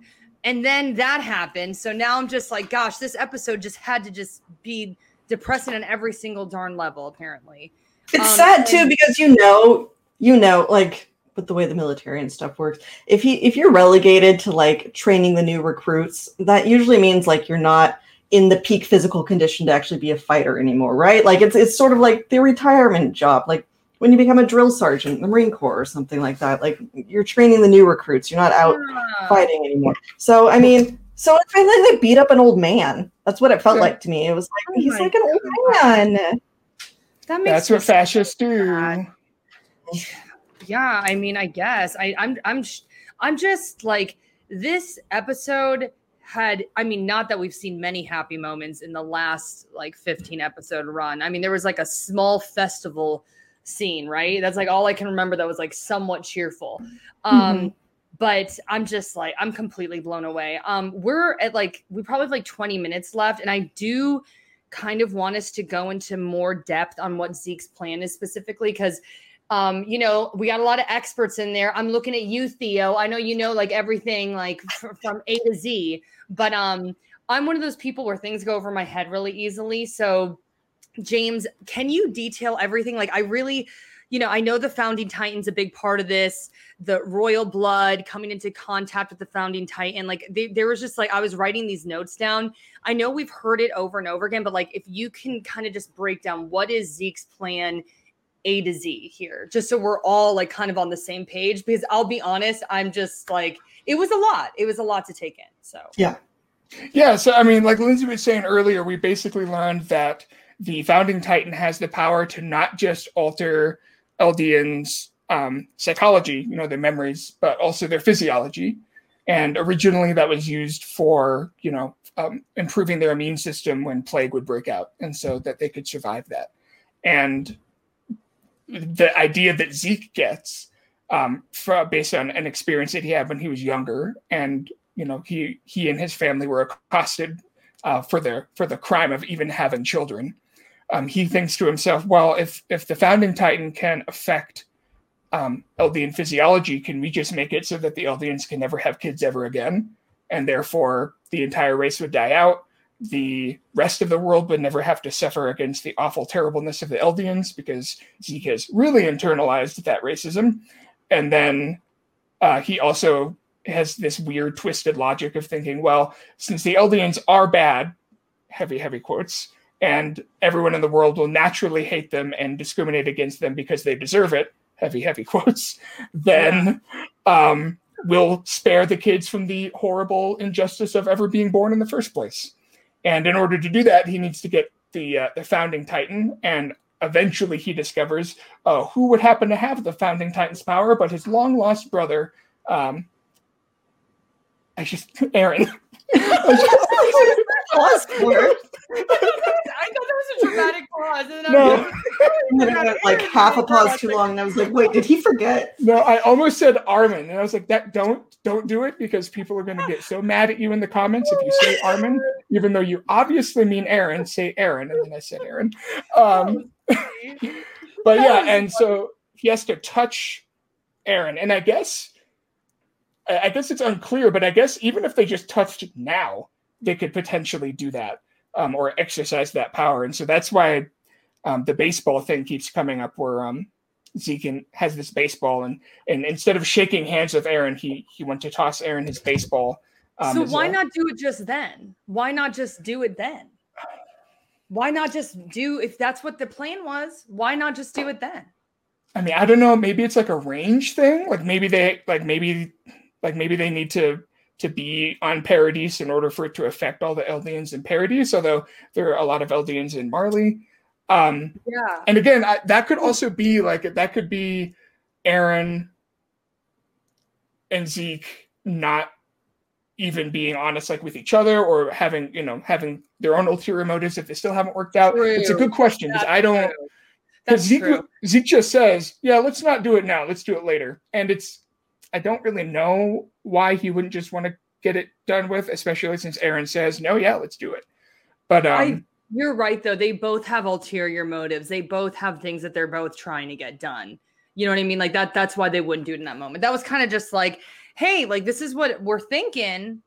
and then that happened. So now I'm just like, gosh, this episode just had to just be depressing on every single darn level. Apparently, it's um, sad too and- because you know, you know, like with the way the military and stuff works, if he if you're relegated to like training the new recruits, that usually means like you're not in the peak physical condition to actually be a fighter anymore, right? Like it's it's sort of like the retirement job, like when you become a drill sergeant in the Marine Corps or something like that. Like you're training the new recruits, you're not out yeah. fighting anymore. So I mean, so it's like they beat up an old man. That's what it felt sure. like to me. It was like oh he's like an old God. man. That makes that's what fascists do. Yeah, I mean, I guess I, I'm I'm I'm just like this episode. Had, I mean, not that we've seen many happy moments in the last like fifteen episode run. I mean, there was like a small festival scene, right? That's like all I can remember that was like somewhat cheerful. Um, mm-hmm. But I'm just like, I'm completely blown away. Um, we're at like, we probably have like twenty minutes left. And I do kind of want us to go into more depth on what Zeke's plan is specifically because Um, you know, we got a lot of experts in there. I'm looking at you, Theo. I know you know like everything like f- from A to Z, but um, I'm one of those people where things go over my head really easily. So, James, can you detail everything? Like, I really, you know, I know the Founding Titan's a big part of this, the royal blood coming into contact with the Founding Titan. Like, they, there was just like, I was writing these notes down. I know we've heard it over and over again, but like, if you can kind of just break down what is Zeke's plan A to Z here, just so we're all like kind of on the same page, because I'll be honest, I'm just like, it was a lot. It was a lot to take in. So, yeah. Yeah. So, I mean, like Lindsay was saying earlier, we basically learned that the Founding Titan has the power to not just alter Eldians' um, psychology, you know, their memories, but also their physiology. And originally that was used for, you know, um, improving their immune system when plague would break out. And so that they could survive that. And the idea that Zeke gets um, from, based on an experience that he had when he was younger. And, you know, he, he and his family were accosted uh, for their, for the crime of even having children. Um, he thinks to himself, well, if, if the Founding Titan can affect um, Eldian physiology, can we just make it so that the Eldians can never have kids ever again? And therefore the entire race would die out. The rest of the world would never have to suffer against the awful terribleness of the Eldians because Zeke has really internalized that racism. And then uh, he also has this weird twisted logic of thinking, well, since the Eldians are bad, heavy, heavy quotes, and everyone in the world will naturally hate them and discriminate against them because they deserve it, heavy, heavy quotes, then um, we'll spare the kids from the horrible injustice of ever being born in the first place. And in order to do that, he needs to get the uh, the Founding Titan. And eventually he discovers uh, who would happen to have the Founding Titan's power, but his long-lost brother, um, I just, Eren. I just, I thought that was a dramatic pause. And then no. I was like, it, like half a pause too long. And I was like, wait, did he forget? No, I almost said Armin. And I was like, that don't don't do it because people are going to get so mad at you in the comments if you say Armin, even though you obviously mean Eren, say Eren. And then I said Eren. Um, but yeah, and so he has to touch Eren. And I guess, I guess it's unclear, but I guess even if they just touched it now, they could potentially do that. Um, or exercise that power. And so that's why um, the baseball thing keeps coming up where um, Zeke and, has this baseball. And, and instead of shaking hands with Eren, he he went to toss Eren his baseball Um, so why not do it just then? Why not just do it then? Why not just do, if that's what the plan was, why not just do it then? I mean, I don't know. Maybe it's like a range thing. Like maybe they, like maybe, like maybe they need to, to be on Paradis in order for it to affect all the Eldians in Paradis. Although there are a lot of Eldians in Marley. Um, yeah. And again, I, that could also be like, that could be Eren and Zeke not even being honest, like with each other, or having, you know, having their own ulterior motives if they still haven't worked out. True. It's a good question. Because I don't, because Zeke, Zeke just says, yeah, let's not do it now. Let's do it later. And it's, I don't really know why he wouldn't just want to get it done with, especially since Eren says, no, yeah, let's do it. But um, I, you're right though. They both have ulterior motives. They both have things that they're both trying to get done. You know what I mean? Like that, that's why they wouldn't do it in that moment. That was kind of just like, hey, like, this is what we're thinking.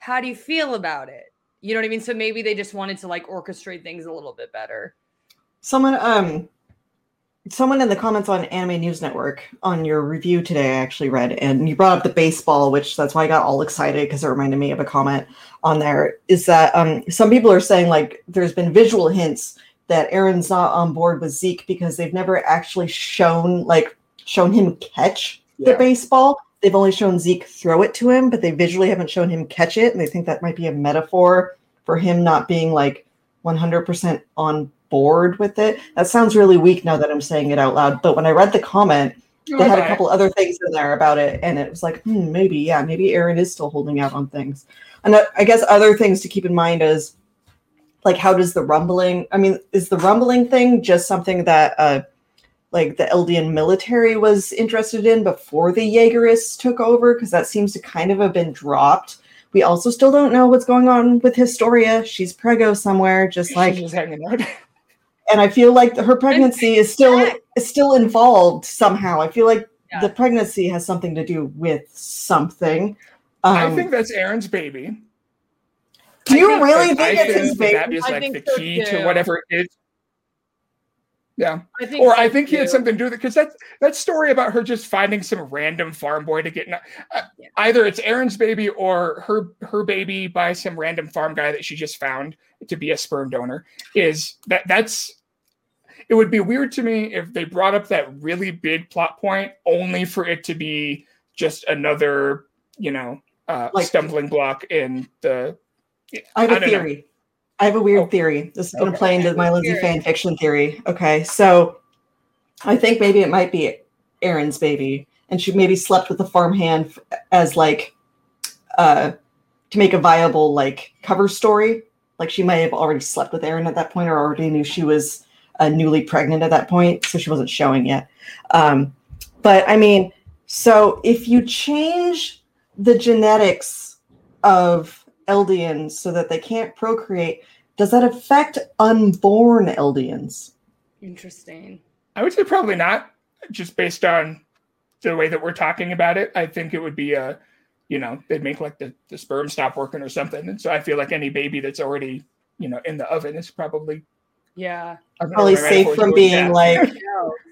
How do you feel about it? You know what I mean? So maybe they just wanted to like orchestrate things a little bit better. Someone, um, someone in the comments on Anime News Network on your review today, I actually read, and you brought up the baseball, which that's why I got all excited because it reminded me of a comment on there, is that um, some people are saying like, there's been visual hints that Eren's not on board with Zeke because they've never actually shown like shown him catch yeah. the baseball. They've only shown Zeke throw it to him, but they visually haven't shown him catch it. And they think that might be a metaphor for him not being like one hundred percent on board with it. That sounds really weak now that I'm saying it out loud. But when I read the comment, they okay. had a couple other things in there about it. And it was like, hmm, maybe, yeah, maybe Eren is still holding out on things. And I guess other things to keep in mind is, like, how does the rumbling, I mean, is the rumbling thing just something that uh, like the Eldian military was interested in before the Yeagerists took over? Because that seems to kind of have been dropped. We also still don't know what's going on with Historia. She's preggo somewhere, just like, she's hanging out. And I feel like the, her pregnancy is still is still involved somehow. I feel like yeah. the pregnancy has something to do with something. Um, I think that's Eren's baby. Do you think, really like, think I it's think his baby? That is like the so key too. to whatever it is. Yeah. I think or so I think too. he had something to do with it, because that, that story about her just finding some random farm boy to get in, uh, yeah. either it's Eren's baby or her her baby by some random farm guy that she just found to be a sperm donor, is that that's it would be weird to me if they brought up that really big plot point only for it to be just another, you know, uh, like, stumbling block in the I have I a theory. Know. I have a weird oh. theory. This is going to okay. play into my Lindsay fan fiction theory. Okay, so I think maybe it might be Eren's baby, and she maybe slept with the farmhand as like uh, to make a viable like cover story. Like she might have already slept with Eren at that point, or already knew she was uh, newly pregnant at that point, so she wasn't showing yet. Um, but I mean, so if you change the genetics of Eldians so that they can't procreate, does that affect unborn Eldians? Interesting. I would say probably not, just based on the way that we're talking about it. I think it would be a, you know, they'd make like the, the sperm stop working or something. And so I feel like any baby that's already, you know, in the oven is probably yeah probably safe from being that. Like no,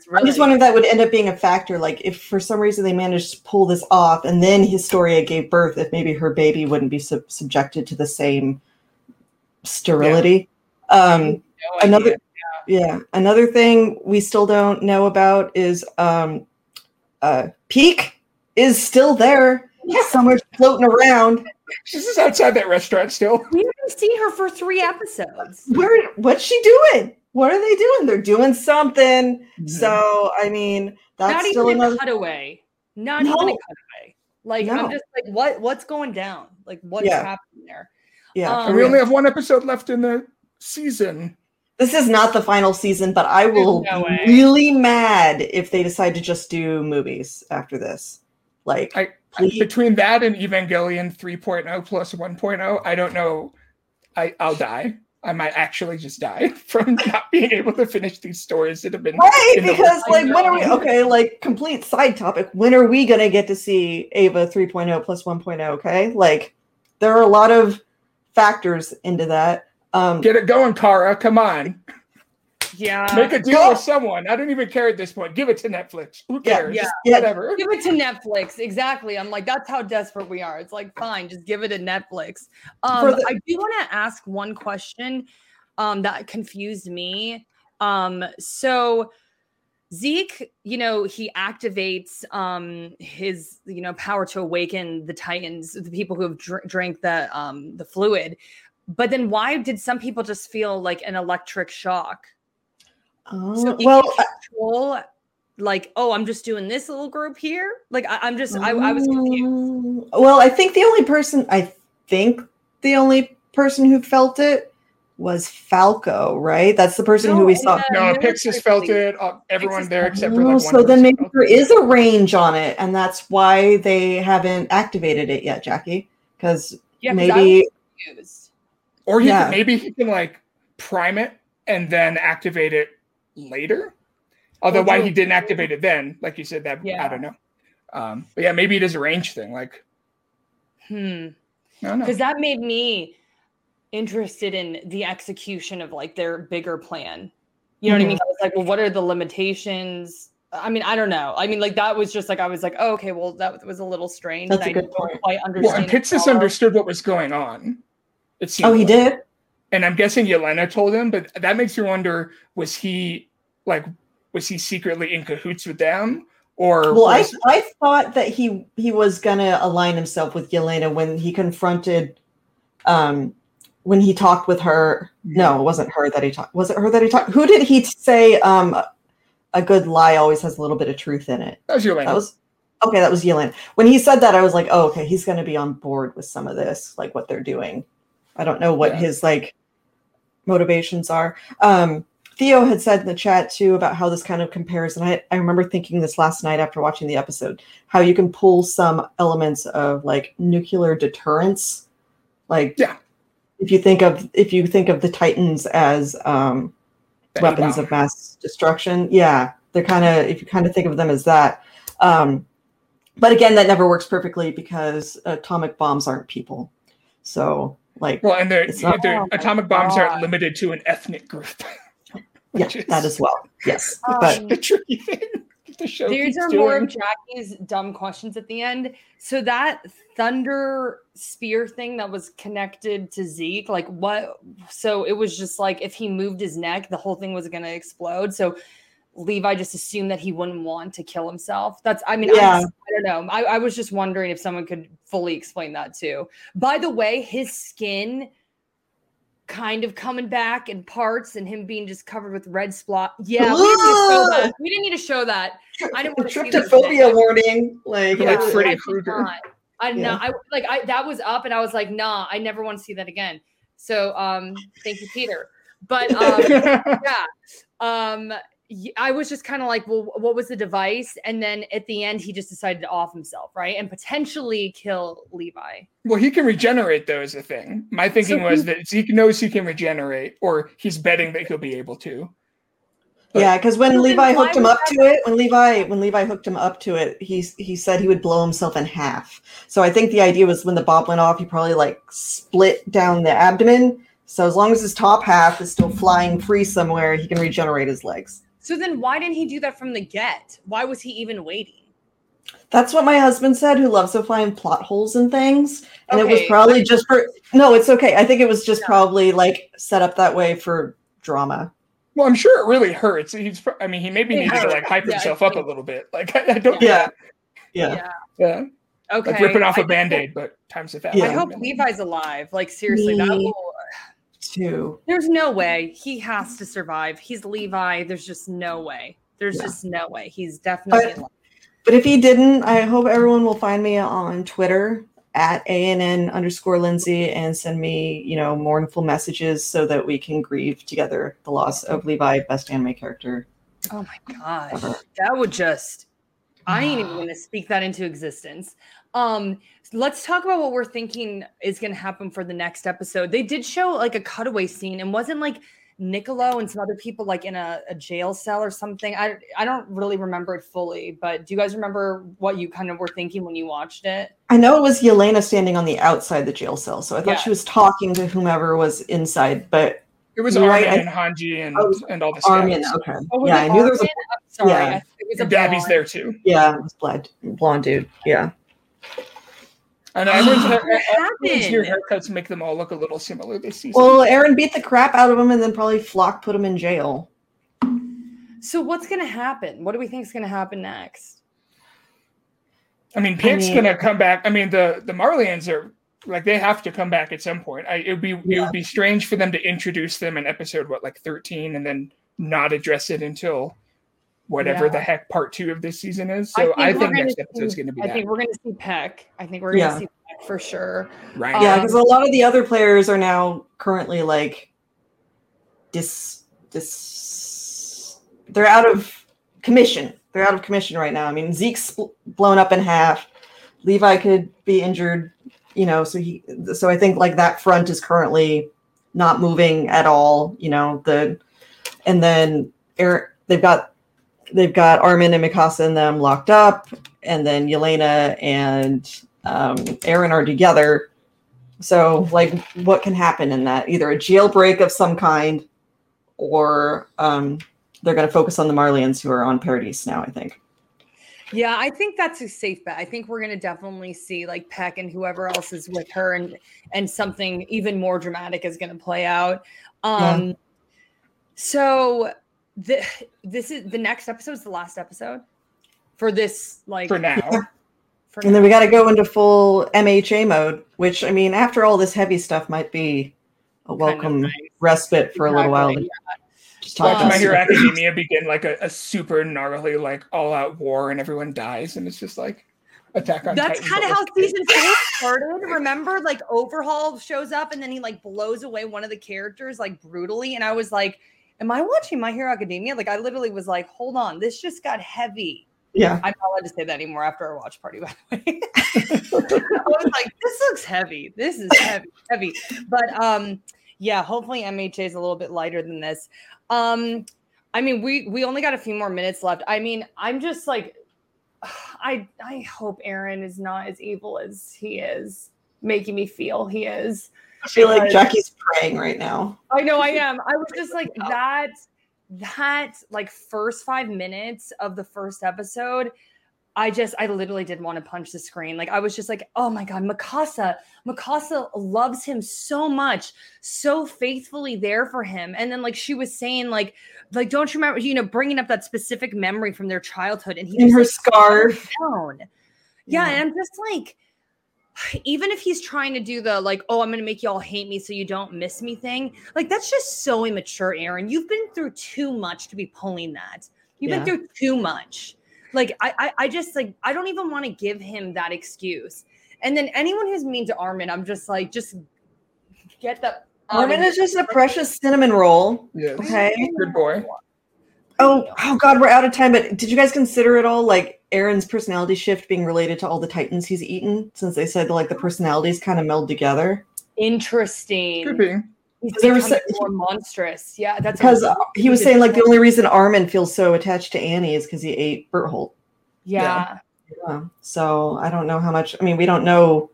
really. I'm just wondering if that would end up being a factor, like if for some reason they managed to pull this off and then Historia gave birth, if maybe her baby wouldn't be sub- subjected to the same sterility. yeah. um no another yeah. yeah another thing we still don't know about is um uh Pieck is still there yeah. somewhere floating around. She's just outside that restaurant still. We haven't seen her for three episodes. Where? What's she doing? What are they doing? They're doing something. Mm-hmm. So, I mean, that's not still even another... a cutaway. Not no. even a cutaway. Like, no. I'm just like, what? What's going down? Like, what's yeah. happening there? Yeah. Um, and we only have one episode left in the season. This is not the final season, but I will no be really mad if they decide to just do movies after this. Like... I- Please. Between that and Evangelion three point oh plus one point oh, I don't know. I, I'll die. I might actually just die from not being able to finish these stories that have been right because like when are we okay like complete side topic. When are we gonna get to see Eva three point oh plus one point oh? Okay, like there are a lot of factors into that. Um, get it going, Kara. Come on. Yeah. Make a deal Go. with someone. I don't even care at this point. Give it to Netflix. Who cares? Yeah. yeah. Whatever. Give it to Netflix. Exactly. I'm like, that's how desperate we are. It's like, fine, just give it to Netflix. Um, the- I do want to ask one question um, that confused me. Um, so Zeke, you know, he activates um, his, you know, power to awaken the Titans, the people who have dr- drank the um, the fluid. But then why did some people just feel like an electric shock? Oh, so he well, can control, I, like, oh, I'm just doing this little group here. Like, I, I'm just, I, I was confused. Well, I think the only person, I think the only person who felt it was Falco, right? That's the person no, who we saw. No, Pixis felt it. Uh, everyone Pixis there except for like one so person. Then maybe there is a range on it, and that's why they haven't activated it yet, Jackie. Because yeah, maybe. Or he yeah. can, maybe he can like prime it and then activate it later. Although why he didn't activate it then, like you said, that yeah. I don't know. Um, but yeah, maybe it is a range thing. Like, hmm, because that made me interested in the execution of like their bigger plan. You know mm-hmm. what I mean? I was like, well, what are the limitations? I mean, I don't know. I mean, like that was just like I was like, oh, okay, well, that was a little strange. That's and a I good point. Quite understand. Well, and Pixis understood what was going on. It seemed oh, he like. did. And I'm guessing Yelena told him, but that makes you wonder: was he like, was he secretly in cahoots with them, or? Well, was- I I thought that he he was gonna align himself with Yelena when he confronted, um, when he talked with her. No, it wasn't her that he talked. Was it her that he talked? Who did he say? Um, a good lie always has a little bit of truth in it. That was Yelena. That was okay. That was Yelena. When he said that, I was like, oh, okay, he's gonna be on board with some of this, like what they're doing. I don't know what yeah. his like motivations are. Um, Theo had said in the chat too about how this kind of compares. And I, I remember thinking this last night after watching the episode, how you can pull some elements of like nuclear deterrence. Like yeah. if you think of, if you think of the Titans as um, weapons of mass destruction. Yeah. They're kind of, if you kind of think of them as that. Um, but again, that never works perfectly because atomic bombs aren't people. So Like, well, and their oh atomic bombs God. aren't limited to an ethnic group. yeah, is, that as well. Yes, um, but the tricky thing. The show these are doing. More of Jackie's dumb questions at the end. So that thunder spear thing that was connected to Zeke, like what? So it was just like if he moved his neck, the whole thing was going to explode. So Levi just assumed that he wouldn't want to kill himself. That's, I mean, yeah. I, just, I don't know. I, I was just wondering if someone could fully explain that too. By the way, his skin kind of coming back in parts and him being just covered with red splot. Yeah, we didn't, show that. we didn't need to show that. I didn't want to tryptophobia warning, like, yeah, like Freddy Krueger. I know. Yeah. I like I that was up, and I was like, nah, I never want to see that again. So, um, thank you, Peter. But um, yeah, um. I was just kind of like, well, what was the device? And then at the end, he just decided to off himself, right? And potentially kill Levi. Well, he can regenerate, though, is the thing. My thinking so was he, that Zeke knows he can regenerate, or he's betting that he'll be able to. But, yeah, because when Levi hooked him up to it, when Levi when Levi hooked him up to it, he he said he would blow himself in half. So I think the idea was when the bomb went off, he probably like split down the abdomen. So as long as his top half is still flying free somewhere, he can regenerate his legs. So then why didn't he do that from the get? Why was he even waiting? That's what my husband said, who loves to find plot holes and things. And okay. It was probably just for, no, it's okay. I think it was just yeah. probably like set up that way for drama. Well, I'm sure it really hurts. He's, I mean, he maybe needed to like hype yeah, himself up a little bit. Like, I, I don't yeah. yeah. Yeah. Yeah. Okay. Like ripping off a Band-Aid, but times a thousand. I hope Levi's alive. Like seriously, Me. that will... Too. There's no way he has to survive. He's Levi. There's just no way. There's yeah. just no way. He's definitely. But, but if he didn't, I hope everyone will find me on Twitter at A N N underscore Lindsay and send me, you know, mournful messages so that we can grieve together the loss of Levi, best anime character. Oh my gosh, ever. That would just. I ain't even going to speak that into existence. Um, let's talk about what we're thinking is going to happen for the next episode. They did show like a cutaway scene and wasn't like Niccolo and some other people like in a, a jail cell or something. I, I don't really remember it fully, but do you guys remember what you kind of were thinking when you watched it? I know it was Yelena standing on the outside the jail cell. So I thought yeah. she was talking to whomever was inside, but It was Armin right, and Hanji and, oh, and all the stuff. Armin, okay. Oh, yeah, I knew Armin? there was a. I'm sorry. Yeah. It was a Gabby's there too. Yeah, it was blonde, blonde dude. Yeah. And everyone's, everyone's your haircuts make them all look a little similar this season. Well, Eren beat the crap out of him, and then probably Floch put him in jail. So what's going to happen? What do we think is going to happen next? I mean, Pieck's I mean, going to come back. I mean, the, the Marleyans are, like, they have to come back at some point. I, it would be yeah. it would be strange for them to introduce them in episode, what, like thirteen, and then not address it until whatever yeah. the heck part two of this season is. So I think, I think next episode is going to be I that. think we're going to see Pieck. I think we're going to yeah. see Pieck for sure. Right. Um, yeah, because a lot of the other players are now currently like dis dis. They're out of commission. They're out of commission right now. I mean, Zeke's blown up in half. Levi could be injured, you know. So he. So I think like that front is currently not moving at all. You know the, and then Eren, they've got. They've got Armin and Mikasa and them locked up, and then Yelena and um, Eren are together. So, like, what can happen in that? Either a jailbreak of some kind, or um, they're going to focus on the Marleyans who are on Paradis now, I think. Yeah, I think that's a safe bet. I think we're going to definitely see, like, Pieck and whoever else is with her, and, and something even more dramatic is going to play out. Um, yeah. So... The, this is the next episode is the last episode for this, like, for now. Yeah. For and now. Then we got to go into full M H A mode, which, I mean, after all this heavy stuff, might be a welcome kind of nice. respite for exactly. a little while. Yeah. Just talk um, about My Hero Academia begin like a, a super gnarly, like, all out war, and everyone dies, and it's just like Attack on Titan. That's kind of how season four started. Remember, like, Overhaul shows up, and then he, like, blows away one of the characters, like, brutally, and I was like, am I watching My Hero Academia? Like, I literally was like, hold on, this just got heavy. Yeah. I'm not allowed to say that anymore after our watch party, by the way. I was like, this looks heavy. This is heavy, heavy. But um, yeah, hopefully M H A is a little bit lighter than this. Um, I mean, we we only got a few more minutes left. I mean, I'm just like, I I hope Eren is not as evil as he is making me feel he is. I feel like Jackie's praying right now. I know I am. I was just like that, that like first five minutes of the first episode. I just, I literally didn't want to punch the screen. Like, I was just like, oh my God, Mikasa, Mikasa loves him so much, so faithfully there for him. And then, like, she was saying, like, like, don't you remember, you know, bringing up that specific memory from their childhood, and he in her like, scarf. Down. Yeah, yeah. And I'm just like, even if he's trying to do the, like, oh, I'm going to make y'all hate me so you don't miss me thing, like, that's just so immature, Eren. You've been through too much to be pulling that. You've yeah. been through too much. Like, I, I, I just, like, I don't even want to give him that excuse. And then anyone who's mean to Armin, I'm just like, just get the... Armin is just a precious cinnamon roll. Yeah. Okay? Good boy. Oh, oh, God, we're out of time, but did you guys consider it all, like, Eren's personality shift being related to all the Titans he's eaten, since they said, like, the personalities kind of meld together. Interesting. Could be. He's becoming so, more monstrous. Yeah, that's because he was saying, like, the only reason Armin feels so attached to Annie is because he ate Berthold. Yeah. Yeah. yeah. So I don't know how much. I mean, we don't know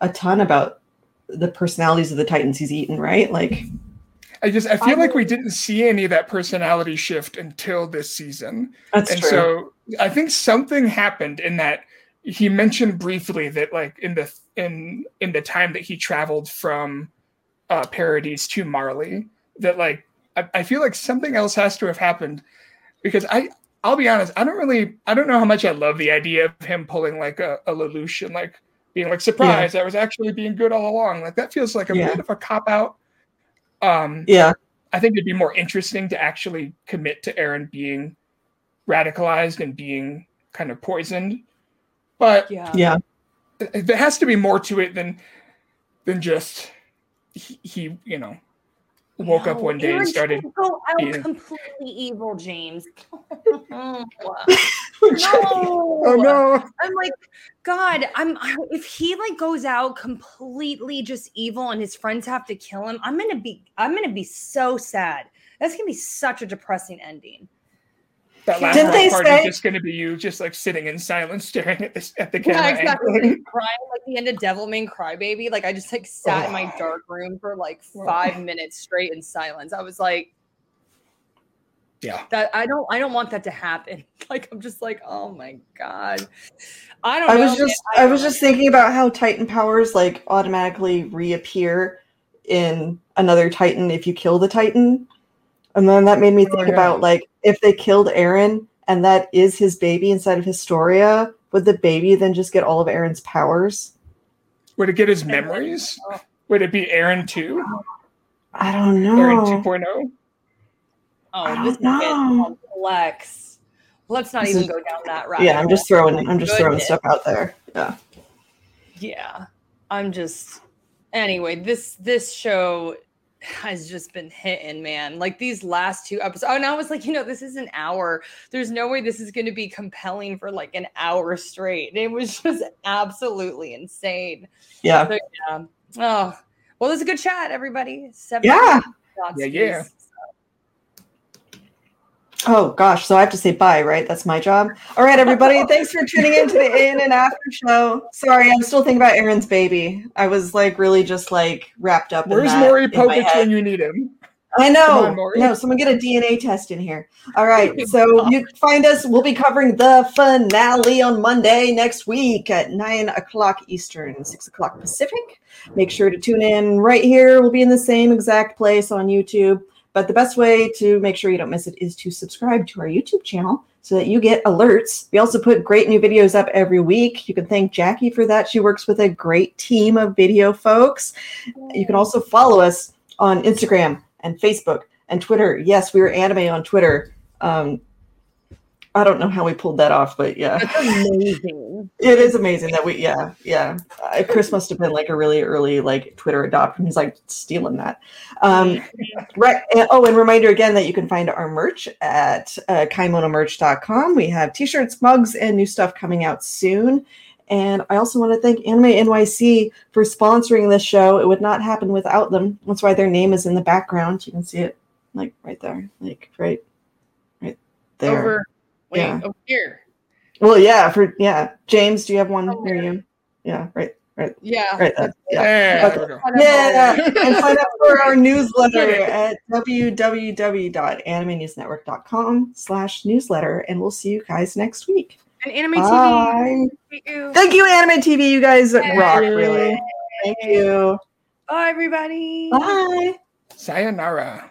a ton about the personalities of the Titans he's eaten, right? Like, I just I feel I, like we didn't see any of that personality shift until this season. That's and true. So I think something happened in that he mentioned briefly that, like, in the in in the time that he traveled from uh, Paradis to Marley, that, like, I, I feel like something else has to have happened, because I I'll be honest, I don't really I don't know how much I love the idea of him pulling, like, a, a Lelouch and, like, being like, surprise, yeah. I was actually being good all along. Like, that feels like a yeah. bit of a cop out. Um, yeah, I think it'd be more interesting to actually commit to Eren being radicalized and being kind of poisoned, but yeah, yeah. there has to be more to it than than just he, he you know, woke no, up one day Eren and started go out being... completely evil, James. no. Oh no! I'm like, God, I'm if he like goes out completely just evil and his friends have to kill him, I'm gonna be I'm gonna be so sad. That's gonna be such a depressing ending. That last Didn't they part say- is just going to be you just like sitting in silence staring at the, at the camera. Yeah, exactly. Like, crying like the end of Devilman Crybaby. Like I just like sat oh. in my dark room for like five oh. minutes straight in silence. I was like, yeah, that I don't I don't want that to happen. Like I'm just like, oh my God. I don't I know. Was just, I, I was know. just thinking about how Titan powers like automatically reappear in another Titan if you kill the Titan. And then that made me think oh about, like, if they killed Eren and that is his baby inside of Historia, would the baby then just get all of Eren's powers? Would it get his memories? Would it be Eren two? I don't know. Eren two point oh? Oh, this is complex. Let's not this even is, go down that route. Yeah, I'm just throwing I'm just Goodness. throwing stuff out there. Yeah. Yeah. I'm just anyway, this this show has just been hitting, man. Like these last two episodes. Oh, and I was like, you know, this is an hour. There's no way this is going to be compelling for like an hour straight. It was just absolutely insane. Yeah. So, yeah. Oh, well, it's a good chat, everybody. Seven yeah. Yeah, yeah. Oh, gosh. So I have to say bye, right? That's my job. All right, everybody. Thanks for tuning in to the In and After show. Sorry, I'm still thinking about Eren's baby. I was, like, really just, like, wrapped up Where's in that. Where's Maury Povich when you need him? I know. On, no, someone get a D N A test in here. All right. So you can find us. We'll be covering the finale on Monday next week at nine o'clock Eastern, six o'clock Pacific. Make sure to tune in right here. We'll be in the same exact place on YouTube. But the best way to make sure you don't miss it is to subscribe to our YouTube channel so that you get alerts. We also put great new videos up every week. You can thank Jackie for that. She works with a great team of video folks. You can also follow us on Instagram and Facebook and Twitter. Yes, we are anime on Twitter. Um, I don't know how we pulled that off, but yeah. That's amazing. It is amazing that we, yeah, yeah. Uh, Chris must have been like a really early like Twitter adopter. He's like stealing that. Um, right. And, oh, and reminder again that you can find our merch at uh, kaimono merch dot com. We have t-shirts, mugs, and new stuff coming out soon. And I also want to thank Anime N Y C for sponsoring this show. It would not happen without them. That's why their name is in the background. You can see it like right there, like right, right there. Over. Wait, yeah. over here. Well, yeah, for yeah. James, do you have one oh, near you? Yeah, right, right. Yeah. Right there. Yeah. There okay. yeah. And sign up for our newsletter at w w w dot anime news network dot com slash newsletter, and we'll see you guys next week. And Anime Bye. T V. Thank you, Anime T V. You guys hey. rock, really. Thank you. Bye, everybody. Bye. Sayonara.